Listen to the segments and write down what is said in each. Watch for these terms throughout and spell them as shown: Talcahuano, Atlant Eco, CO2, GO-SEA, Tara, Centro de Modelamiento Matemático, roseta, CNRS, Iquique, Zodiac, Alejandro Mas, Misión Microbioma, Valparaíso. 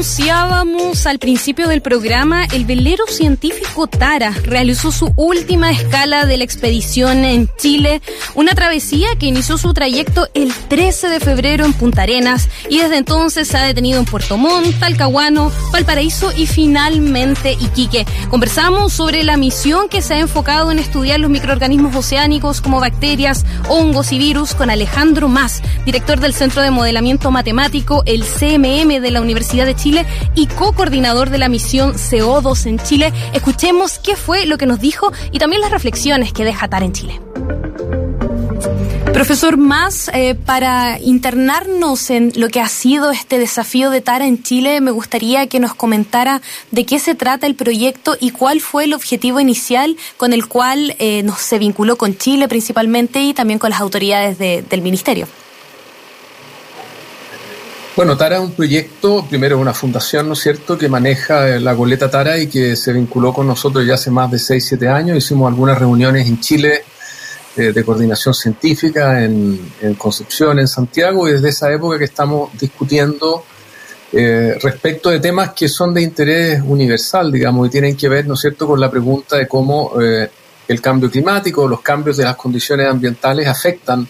anunciábamos al principio del programa, el velero científico Tara realizó su última escala de la expedición en Chile, una travesía que inició su trayecto el 13 de febrero en Punta Arenas y desde entonces se ha detenido en Puerto Montt, Talcahuano, Valparaíso y finalmente Iquique. Conversamos sobre la misión que se ha enfocado en estudiar los microorganismos oceánicos como bacterias, hongos y virus con Alejandro Mas, director del Centro de Modelamiento Matemático, el CMM de la Universidad de Chile y co-coordinador de la misión CO2 en Chile. Escuchemos qué fue lo que nos dijo y también las reflexiones que deja Tara en Chile. Profesor Mas, para internarnos en lo que ha sido este desafío de Tara en Chile, me gustaría que nos comentara de qué se trata el proyecto y cuál fue el objetivo inicial con el cual se vinculó con Chile principalmente y también con las autoridades del Ministerio. Bueno, Tara es un proyecto, primero es una fundación, ¿no es cierto?, que maneja la goleta Tara y que se vinculó con nosotros ya hace más de 6-7 años. Hicimos algunas reuniones en Chile de coordinación científica en Concepción, en Santiago, y desde esa época que estamos discutiendo respecto de temas que son de interés universal, digamos, y tienen que ver, ¿no es cierto?, con la pregunta de cómo el cambio climático, los cambios de las condiciones ambientales afectan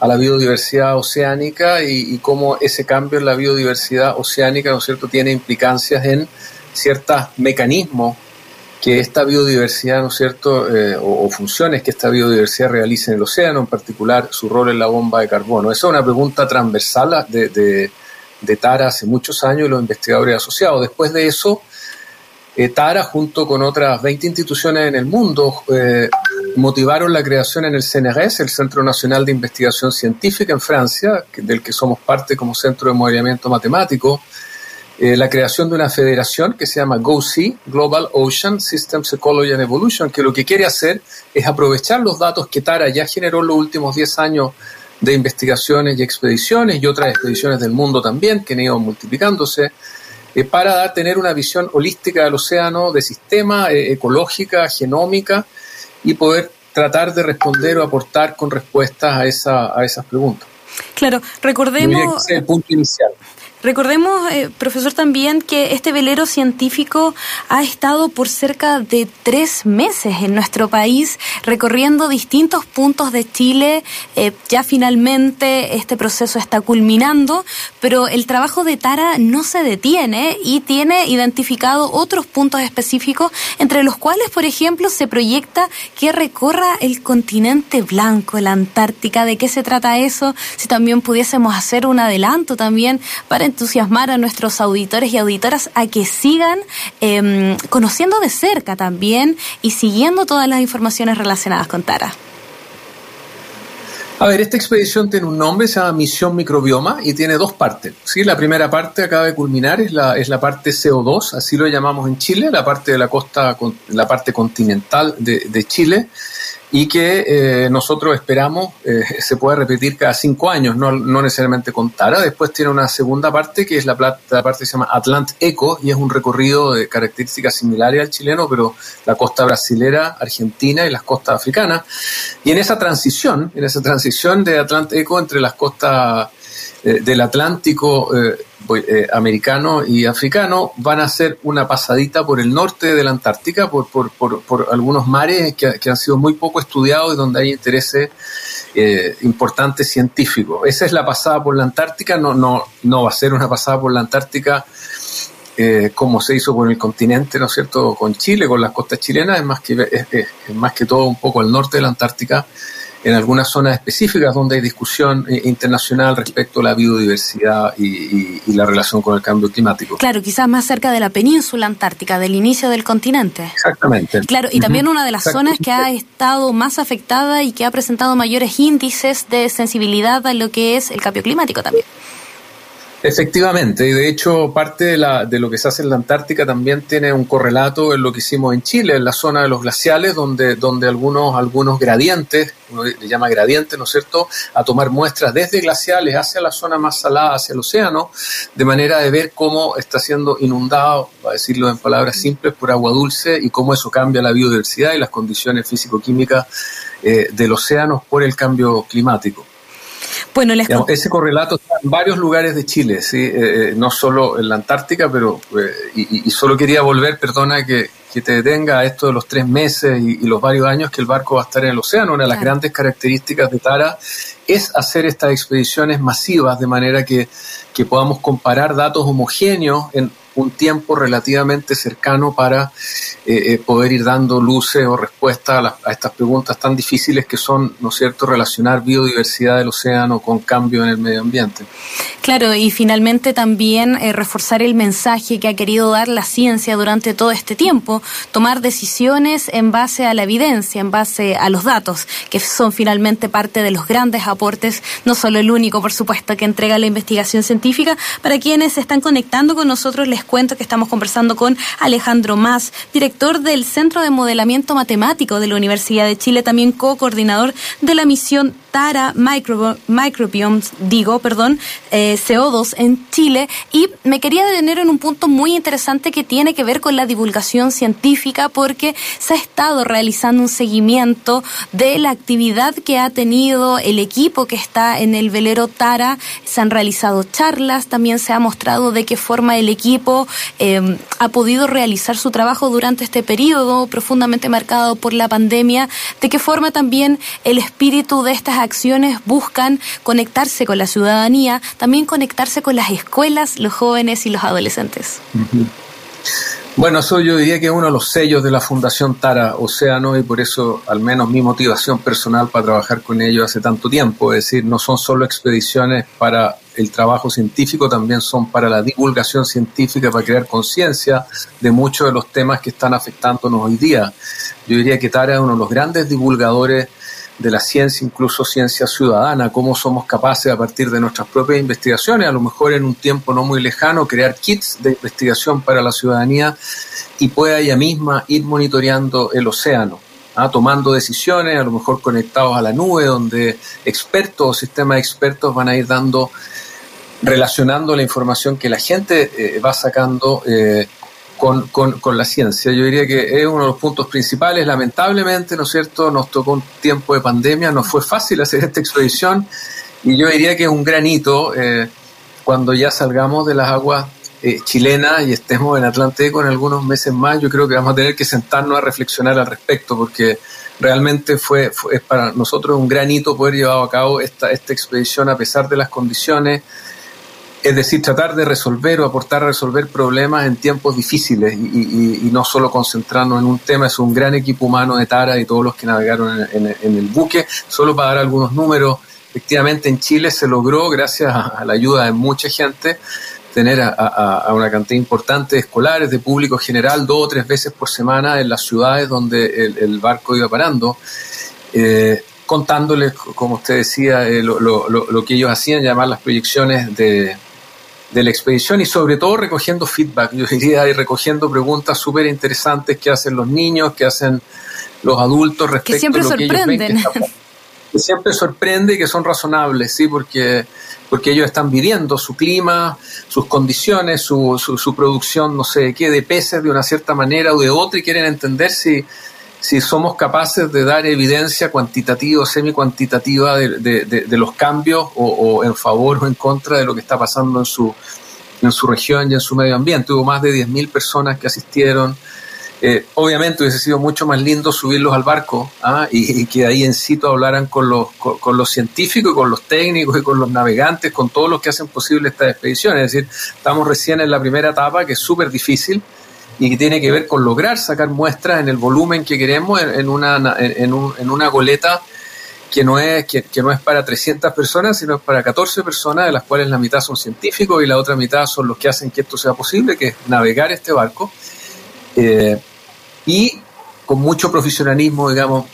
a la biodiversidad oceánica y cómo ese cambio en la biodiversidad oceánica, ¿no es cierto?, tiene implicancias en ciertos mecanismos que esta biodiversidad, ¿no es cierto?, o funciones que esta biodiversidad realiza en el océano, en particular su rol en la bomba de carbono. Esa es una pregunta transversal de Tara hace muchos años y los investigadores asociados. Después de eso, Tara, junto con otras 20 instituciones en el mundo, motivaron la creación en el CNRS, el Centro Nacional de Investigación Científica en Francia, del que somos parte como Centro de Modelamiento Matemático, la creación de una federación que se llama GO-SEA, Global Ocean Systems Ecology and Evolution, que lo que quiere hacer es aprovechar los datos que Tara ya generó en los últimos 10 años de investigaciones y expediciones, y otras expediciones del mundo también, que han ido multiplicándose, para tener una visión holística del océano, de sistema, ecológica, genómica, y poder tratar de responder o aportar con respuestas a esas preguntas. Claro, recordemos... Ese es el punto inicial. Recordemos, profesor, también que este velero científico ha estado por cerca de 3 meses en nuestro país recorriendo distintos puntos de Chile. Ya finalmente este proceso está culminando, pero el trabajo de Tara no se detiene y tiene identificado otros puntos específicos, entre los cuales, por ejemplo, se proyecta que recorra el continente blanco, la Antártica. ¿De qué se trata eso? Si también pudiésemos hacer un adelanto también para entusiasmar a nuestros auditores y auditoras a que sigan conociendo de cerca también y siguiendo todas las informaciones relacionadas con Tara. A ver, esta expedición tiene un nombre, se llama Misión Microbioma y tiene 2 partes, ¿sí? La primera parte acaba de culminar, es la parte CO2, así lo llamamos en Chile, la parte de la costa, la parte continental de Chile, y que nosotros esperamos se pueda repetir cada 5 años, no necesariamente con Tara. Después tiene una segunda parte que es la parte que se llama Atlant Eco y es un recorrido de características similares al chileno, pero la costa brasilera, argentina y las costas africanas. Y en esa transición de Atlant Eco entre las costas del Atlántico americano y africano, van a hacer una pasadita por el norte de la Antártica, por algunos mares que han sido muy poco estudiados y donde hay intereses importantes científicos. Esa es la pasada por la Antártica. No va a ser una pasada por la Antártica como se hizo por el continente, ¿no es cierto?, con Chile, con las costas chilenas, es más que todo un poco al norte de la Antártica, en algunas zonas específicas donde hay discusión internacional respecto a la biodiversidad y la relación con el cambio climático. Claro, quizás más cerca de la península antártica, del inicio del continente. Exactamente. Claro, y también una de las zonas que ha estado más afectada y que ha presentado mayores índices de sensibilidad a lo que es el cambio climático también. Efectivamente, y de hecho parte de lo que se hace en la Antártica también tiene un correlato en lo que hicimos en Chile, en la zona de los glaciales, donde algunos gradientes, uno le llama gradiente, ¿no es cierto?, a tomar muestras desde glaciales hacia la zona más salada, hacia el océano, de manera de ver cómo está siendo inundado, para decirlo en palabras simples, por agua dulce y cómo eso cambia la biodiversidad y las condiciones físico-químicas del océano por el cambio climático. Bueno, digamos, ese correlato está en varios lugares de Chile, ¿sí? No solo en la Antártica, pero y solo quería volver, perdona que te detenga, a esto de los 3 meses y los varios años que el barco va a estar en el océano. Una de las grandes características de Tara es hacer estas expediciones masivas de manera que podamos comparar datos homogéneos en un tiempo relativamente cercano para poder ir dando luces o respuestas a estas preguntas tan difíciles que son, ¿no es cierto?, relacionar biodiversidad del océano con cambio en el medio ambiente. Claro, y finalmente también reforzar el mensaje que ha querido dar la ciencia durante todo este tiempo, tomar decisiones en base a la evidencia, en base a los datos, que son finalmente parte de los grandes aportes, no solo el único, por supuesto, que entrega la investigación científica. Para quienes se están conectando con nosotros, les cuento que estamos conversando con Alejandro Mas, director del Centro de Modelamiento Matemático de la Universidad de Chile, también co-coordinador de la misión Tara CO2 en Chile, y me quería detener en un punto muy interesante que tiene que ver con la divulgación científica, porque se ha estado realizando un seguimiento de la actividad que ha tenido el equipo que está en el velero Tara. Se han realizado charlas, también se ha mostrado de qué forma el equipo ha podido realizar su trabajo durante este periodo profundamente marcado por la pandemia, de qué forma también el espíritu de estas acciones buscan conectarse con la ciudadanía, también conectarse con las escuelas, los jóvenes y los adolescentes. Uh-huh. Bueno, eso yo diría que es uno de los sellos de la Fundación Tara Océano, y por eso al menos mi motivación personal para trabajar con ellos hace tanto tiempo. Es decir, no son solo expediciones para el trabajo científico, también son para la divulgación científica, para crear conciencia de muchos de los temas que están afectándonos hoy día. Yo diría que Tara es uno de los grandes divulgadores de la ciencia, incluso ciencia ciudadana, cómo somos capaces a partir de nuestras propias investigaciones, a lo mejor en un tiempo no muy lejano, crear kits de investigación para la ciudadanía y pueda ella misma ir monitoreando el océano, tomando decisiones, a lo mejor conectados a la nube, donde expertos o sistemas de expertos van a ir dando, relacionando la información que la gente va sacando con la ciencia. Yo diría que es uno de los puntos principales. Lamentablemente, ¿no es cierto?, nos tocó un tiempo de pandemia, no fue fácil hacer esta expedición, y yo diría que es un gran hito cuando ya salgamos de las aguas chilenas y estemos en Atlant Eco en algunos meses más. Yo creo que vamos a tener que sentarnos a reflexionar al respecto, porque realmente fue para nosotros un gran hito poder llevar a cabo esta expedición a pesar de las condiciones. Es decir, tratar de resolver o aportar a resolver problemas en tiempos difíciles y no solo concentrarnos en un tema. Es un gran equipo humano de Tara y todos los que navegaron en el buque. Solo para dar algunos números, efectivamente en Chile se logró, gracias a la ayuda de mucha gente, tener a una cantidad importante de escolares, de público general, 2 o 3 veces por semana en las ciudades donde el barco iba parando, contándoles, como usted decía, lo que ellos hacían, llamar las proyecciones de la expedición, y sobre todo recogiendo feedback, yo diría, y recogiendo preguntas súper interesantes que hacen los niños, que hacen los adultos respecto a lo que ellos ven, que siempre sorprende y que son razonables, sí, porque ellos están viviendo su clima, sus condiciones, su producción, no sé qué, de peces de una cierta manera o de otra, y quieren entender si somos capaces de dar evidencia cuantitativa o semi-cuantitativa de los cambios o en favor o en contra de lo que está pasando en su región y en su medio ambiente. Hubo más de 10.000 personas que asistieron. Obviamente hubiese sido mucho más lindo subirlos al barco y que ahí en situ hablaran con los científicos, con los técnicos y con los navegantes, con todos los que hacen posible estas expediciones. Es decir, estamos recién en la primera etapa, que es súper difícil y que tiene que ver con lograr sacar muestras en el volumen que queremos en una goleta que no es para 300 personas, sino para 14 personas, de las cuales la mitad son científicos y la otra mitad son los que hacen que esto sea posible, que es navegar este barco. Y con mucho profesionalismo, digamos,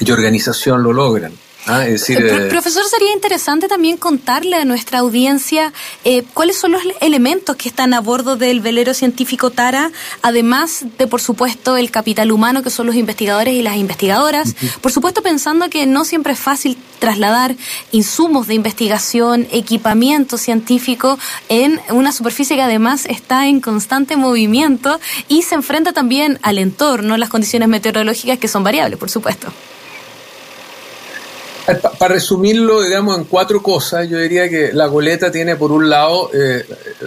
y organización lo logran. Es decir, profesor, sería interesante también contarle a nuestra audiencia cuáles son los elementos que están a bordo del velero científico Tara, además de, por supuesto, el capital humano, que son los investigadores y las investigadoras. Uh-huh. Por supuesto, pensando que no siempre es fácil trasladar insumos de investigación, equipamiento científico en una superficie que además está en constante movimiento y se enfrenta también al entorno, las condiciones meteorológicas, que son variables, por supuesto. Para resumirlo, digamos, en cuatro cosas, yo diría que la goleta tiene por un lado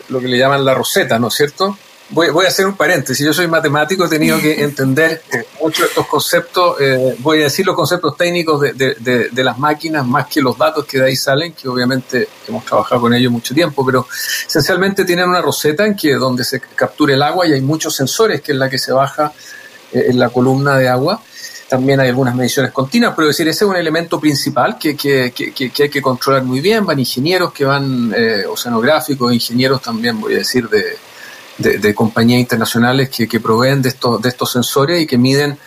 lo que le llaman la roseta, ¿no es cierto? Voy a hacer un paréntesis, yo soy matemático, he tenido que entender muchos de estos conceptos, voy a decir los conceptos técnicos de las máquinas más que los datos que de ahí salen, que obviamente hemos trabajado con ellos mucho tiempo, pero esencialmente tienen una roseta en que donde se captura el agua y hay muchos sensores, que es la que se baja en la columna de agua. También hay algunas mediciones continuas, pero es decir, ese es un elemento principal que hay que controlar muy bien. Van ingenieros que van oceanográficos, ingenieros también, voy a decir, de compañías internacionales que proveen de estos sensores y que miden,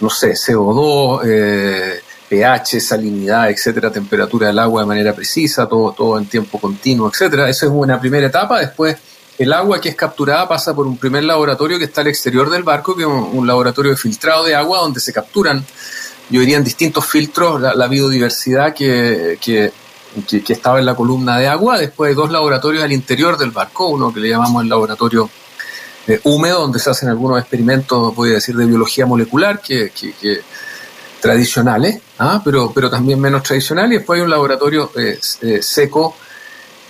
no sé, CO2, pH, salinidad, etcétera, temperatura del agua de manera precisa, todo en tiempo continuo, etcétera. Esa es una primera etapa. Después, el agua que es capturada pasa por un primer laboratorio que está al exterior del barco, que es un laboratorio de filtrado de agua donde se capturan, yo diría en distintos filtros, la biodiversidad que estaba en la columna de agua. Después hay dos laboratorios al interior del barco, uno que le llamamos el laboratorio húmedo, donde se hacen algunos experimentos, voy a decir, de biología molecular que tradicionales, pero también menos tradicionales. Y después hay un laboratorio seco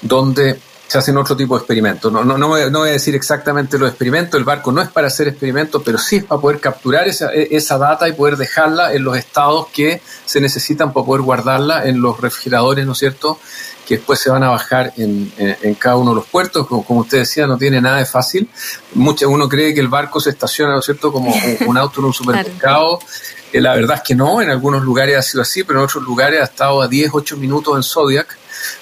donde se hacen otro tipo de experimentos. No voy a decir exactamente los experimentos, el barco no es para hacer experimentos, pero sí es para poder capturar esa data y poder dejarla en los estados que se necesitan para poder guardarla en los refrigeradores, ¿no es cierto?, que después se van a bajar en cada uno de los puertos. Como usted decía, no tiene nada de fácil. Uno cree que el barco se estaciona, ¿no es cierto?, como un auto en un supermercado. La verdad es que no, en algunos lugares ha sido así, pero en otros lugares ha estado a 10, 8 minutos en Zodiac,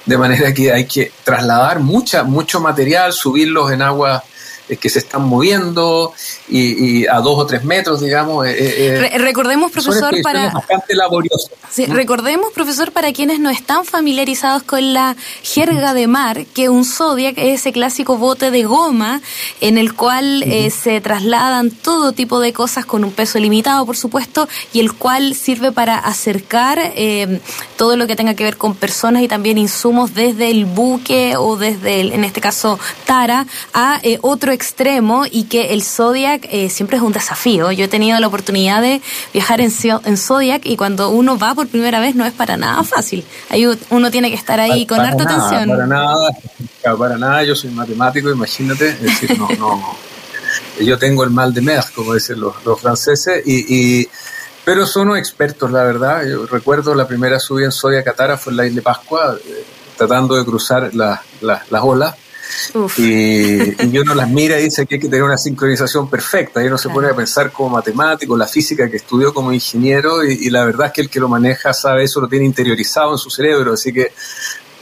de manera que hay que trasladar mucho material, subirlos en aguas que se están moviendo y a 2 o 3 metros, digamos. Recordemos, profesor, para... bastante laborioso. Sí, ¿no? Recordemos, profesor, para quienes no están familiarizados con la jerga de mar, que un Zodiac es ese clásico bote de goma en el cual se trasladan todo tipo de cosas con un peso limitado, por supuesto, y el cual sirve para acercar todo lo que tenga que ver con personas y también insumos desde el buque o desde, en este caso, Tara, a otro extremo, y que el Zodiac siempre es un desafío. Yo he tenido la oportunidad de viajar en Zodiac y cuando uno va por primera vez no es para nada fácil. Ahí uno tiene que estar ahí con harta atención. Para nada, yo soy matemático, imagínate, es decir, no. Yo tengo el mal de Mer, como dicen los franceses, pero son unos expertos, la verdad. Yo recuerdo la primera subida en Zodiac a Tara fue en la Isla de Pascua, tratando de cruzar las olas. Y uno las mira y dice que hay que tener una sincronización perfecta, y uno se pone a pensar como matemático, la física que estudió como ingeniero, y la verdad es que el que lo maneja sabe eso, lo tiene interiorizado en su cerebro, así que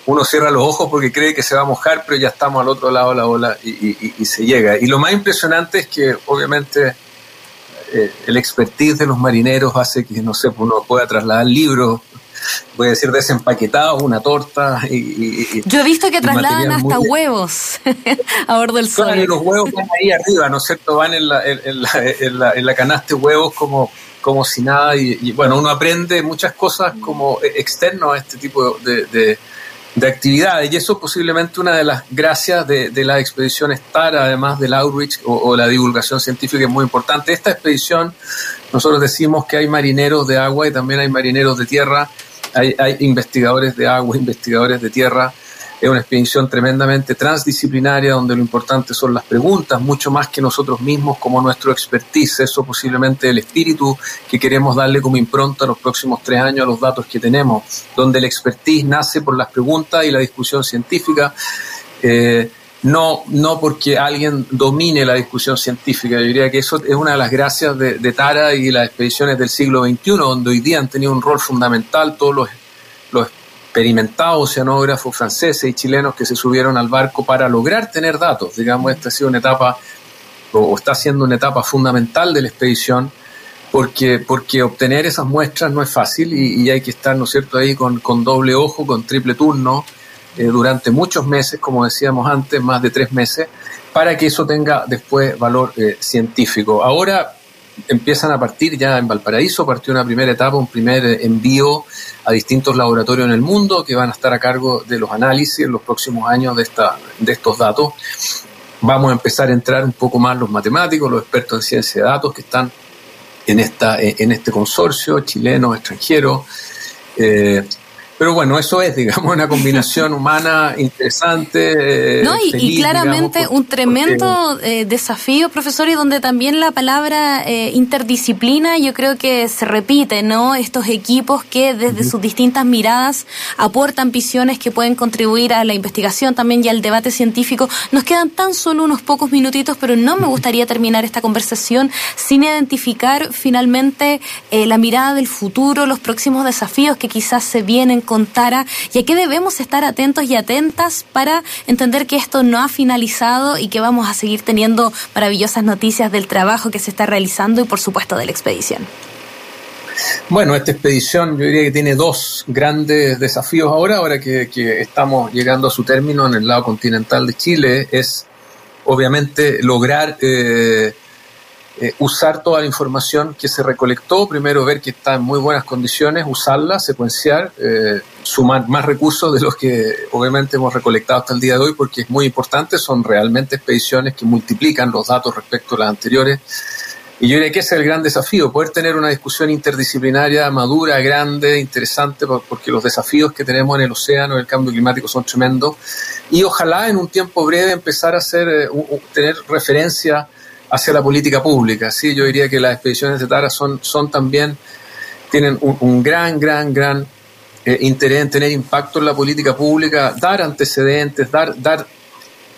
uno cierra los ojos porque cree que se va a mojar, pero ya estamos al otro lado de la ola y se llega. Y lo más impresionante es que obviamente el expertise de los marineros hace que, no sé, uno pueda trasladar libros, voy a decir, desempaquetados, una torta y yo he visto que trasladan hasta huevos a bordo del Sol. Claro, los huevos van ahí arriba, ¿no es cierto? Van en la canasta de huevos como si nada, y bueno, uno aprende muchas cosas como externo a este tipo de actividades, y eso es posiblemente una de las gracias de las expediciones Tara, además del outreach o la divulgación científica, es muy importante. Esta expedición, nosotros decimos que hay marineros de agua y también hay marineros de tierra, hay investigadores de agua, investigadores de tierra. Es una expedición tremendamente transdisciplinaria, donde lo importante son las preguntas, mucho más que nosotros mismos como nuestro expertise. Eso posiblemente el espíritu que queremos darle como impronta a los próximos 3 años a los datos que tenemos, donde el expertise nace por las preguntas y la discusión científica, no porque alguien domine la discusión científica. Yo diría que eso es una de las gracias de Tara y las expediciones del siglo XXI, donde hoy día han tenido un rol fundamental todos los experimentados oceanógrafos franceses y chilenos que se subieron al barco para lograr tener datos. Digamos, esta ha sido una etapa, o está siendo una etapa fundamental de la expedición, porque obtener esas muestras no es fácil y hay que estar, ¿no es cierto?, ahí con doble ojo, con triple turno, durante muchos meses, como decíamos antes, más de 3 meses, para que eso tenga después valor científico. Ahora empiezan a partir, ya en Valparaíso partió una primera etapa, un primer envío a distintos laboratorios en el mundo que van a estar a cargo de los análisis en los próximos años de estos datos. Vamos a empezar a entrar un poco más los matemáticos, los expertos en ciencia de datos que están en este consorcio, chilenos, extranjeros, Pero bueno, eso es, digamos, una combinación humana interesante. No, y, feliz, y claramente digamos, un tremendo desafío, profesor, y donde también la palabra interdisciplina yo creo que se repite, ¿no? Estos equipos que desde sus distintas miradas aportan visiones que pueden contribuir a la investigación también y al debate científico. Nos quedan tan solo unos pocos minutitos, pero no me gustaría terminar esta conversación sin identificar finalmente la mirada del futuro, los próximos desafíos que quizás se vienen con Tara, y a qué debemos estar atentos y atentas para entender que esto no ha finalizado y que vamos a seguir teniendo maravillosas noticias del trabajo que se está realizando y por supuesto de la expedición. Bueno, esta expedición yo diría que tiene dos grandes desafíos ahora que estamos llegando a su término en el lado continental de Chile, es obviamente lograr usar toda la información que se recolectó, primero ver que está en muy buenas condiciones, usarla, secuenciar, sumar más recursos de los que obviamente hemos recolectado hasta el día de hoy, porque es muy importante, son realmente expediciones que multiplican los datos respecto a las anteriores, y yo diría que ese es el gran desafío, poder tener una discusión interdisciplinaria madura, grande, interesante, porque los desafíos que tenemos en el océano, en el cambio climático son tremendos, y ojalá en un tiempo breve empezar a hacer, tener referencia hacia la política pública, ¿sí? Yo diría que las expediciones de Tara son también, tienen un gran interés en tener impacto en la política pública, dar antecedentes, dar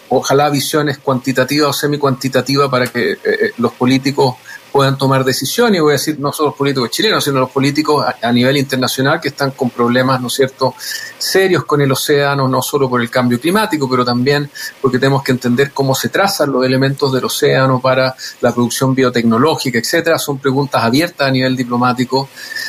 ojalá visiones cuantitativas o semi-cuantitativas para que los políticos puedan tomar decisiones, y voy a decir no solo los políticos chilenos, sino los políticos a nivel internacional que están con problemas, ¿no es cierto?, serios con el océano, no solo por el cambio climático, pero también porque tenemos que entender cómo se trazan los elementos del océano para la producción biotecnológica, etcétera. Son preguntas abiertas a nivel diplomático,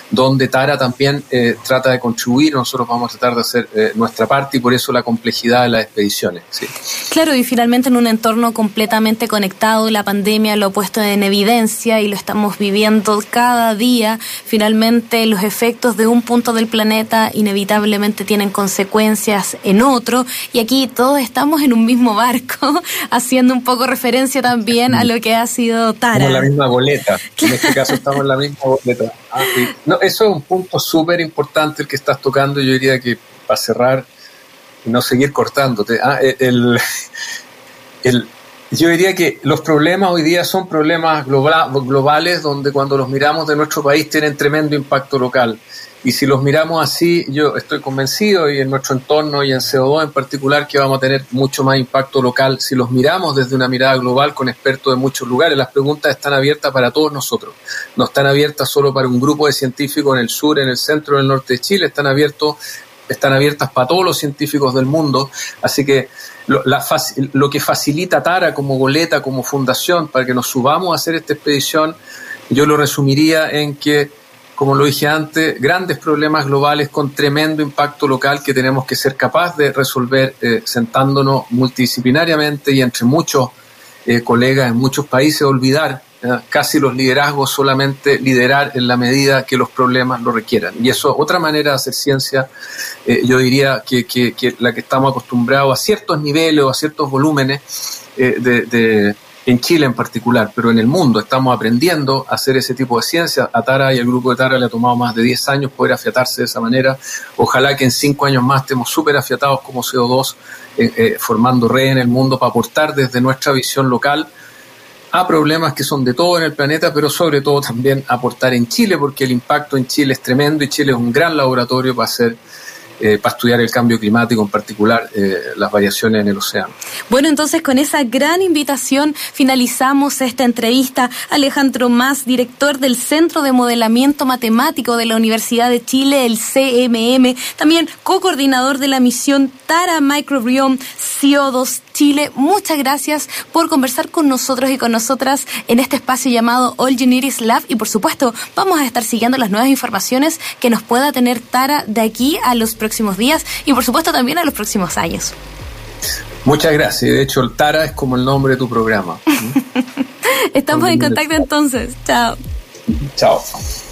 donde Tara también trata de contribuir, nosotros vamos a tratar de hacer nuestra parte, y por eso la complejidad de las expediciones. Sí. Claro, y finalmente en un entorno completamente conectado, la pandemia lo ha puesto en evidencia y lo estamos viviendo cada día. Finalmente los efectos de un punto del planeta inevitablemente tienen consecuencias en otro, y aquí todos estamos en un mismo barco, haciendo un poco referencia también a lo que ha sido Tara. Como la misma boleta, en este caso estamos en la misma boleta. Ah, sí. No, eso es un punto súper importante el que estás tocando. Yo diría que para cerrar y no seguir cortándote, yo diría que los problemas hoy día son problemas globales, donde cuando los miramos de nuestro país tienen tremendo impacto local, y si los miramos así, yo estoy convencido, y en nuestro entorno y en CO2 en particular, que vamos a tener mucho más impacto local si los miramos desde una mirada global con expertos de muchos lugares. Las preguntas están abiertas para todos nosotros, no están abiertas solo para un grupo de científicos en el sur, en el centro, en el norte de Chile, están abiertas para todos los científicos del mundo, así que lo que facilita Tara como boleta, como fundación, para que nos subamos a hacer esta expedición, yo lo resumiría en que, como lo dije antes, grandes problemas globales con tremendo impacto local que tenemos que ser capaces de resolver sentándonos multidisciplinariamente y entre muchos colegas en muchos países, olvidar casi los liderazgos, solamente liderar en la medida que los problemas lo requieran, y eso es otra manera de hacer ciencia, yo diría que la que estamos acostumbrados a ciertos niveles o a ciertos volúmenes en Chile en particular, pero en el mundo estamos aprendiendo a hacer ese tipo de ciencia. A Tara y al grupo de Tara le ha tomado más de 10 años poder afiatarse de esa manera. Ojalá que en 5 años más estemos súper afiatados como CO2, formando redes en el mundo para aportar desde nuestra visión local a problemas que son de todo en el planeta, pero sobre todo también aportar en Chile, porque el impacto en Chile es tremendo y Chile es un gran laboratorio para hacer para estudiar el cambio climático, en particular las variaciones en el océano. Bueno, entonces con esa gran invitación finalizamos esta entrevista. Alejandro Mas, director del Centro de Modelamiento Matemático de la Universidad de Chile, el CMM, también co-coordinador de la misión Tara Microbiome CO2 Chile. Muchas gracias por conversar con nosotros y con nosotras en este espacio llamado All You Need Is Lab, y por supuesto vamos a estar siguiendo las nuevas informaciones que nos pueda tener Tara de aquí a los próximos días y por supuesto también a los próximos años. Muchas gracias. De hecho, Tara es como el nombre de tu programa. Estamos en contacto entonces. Chao. Chao.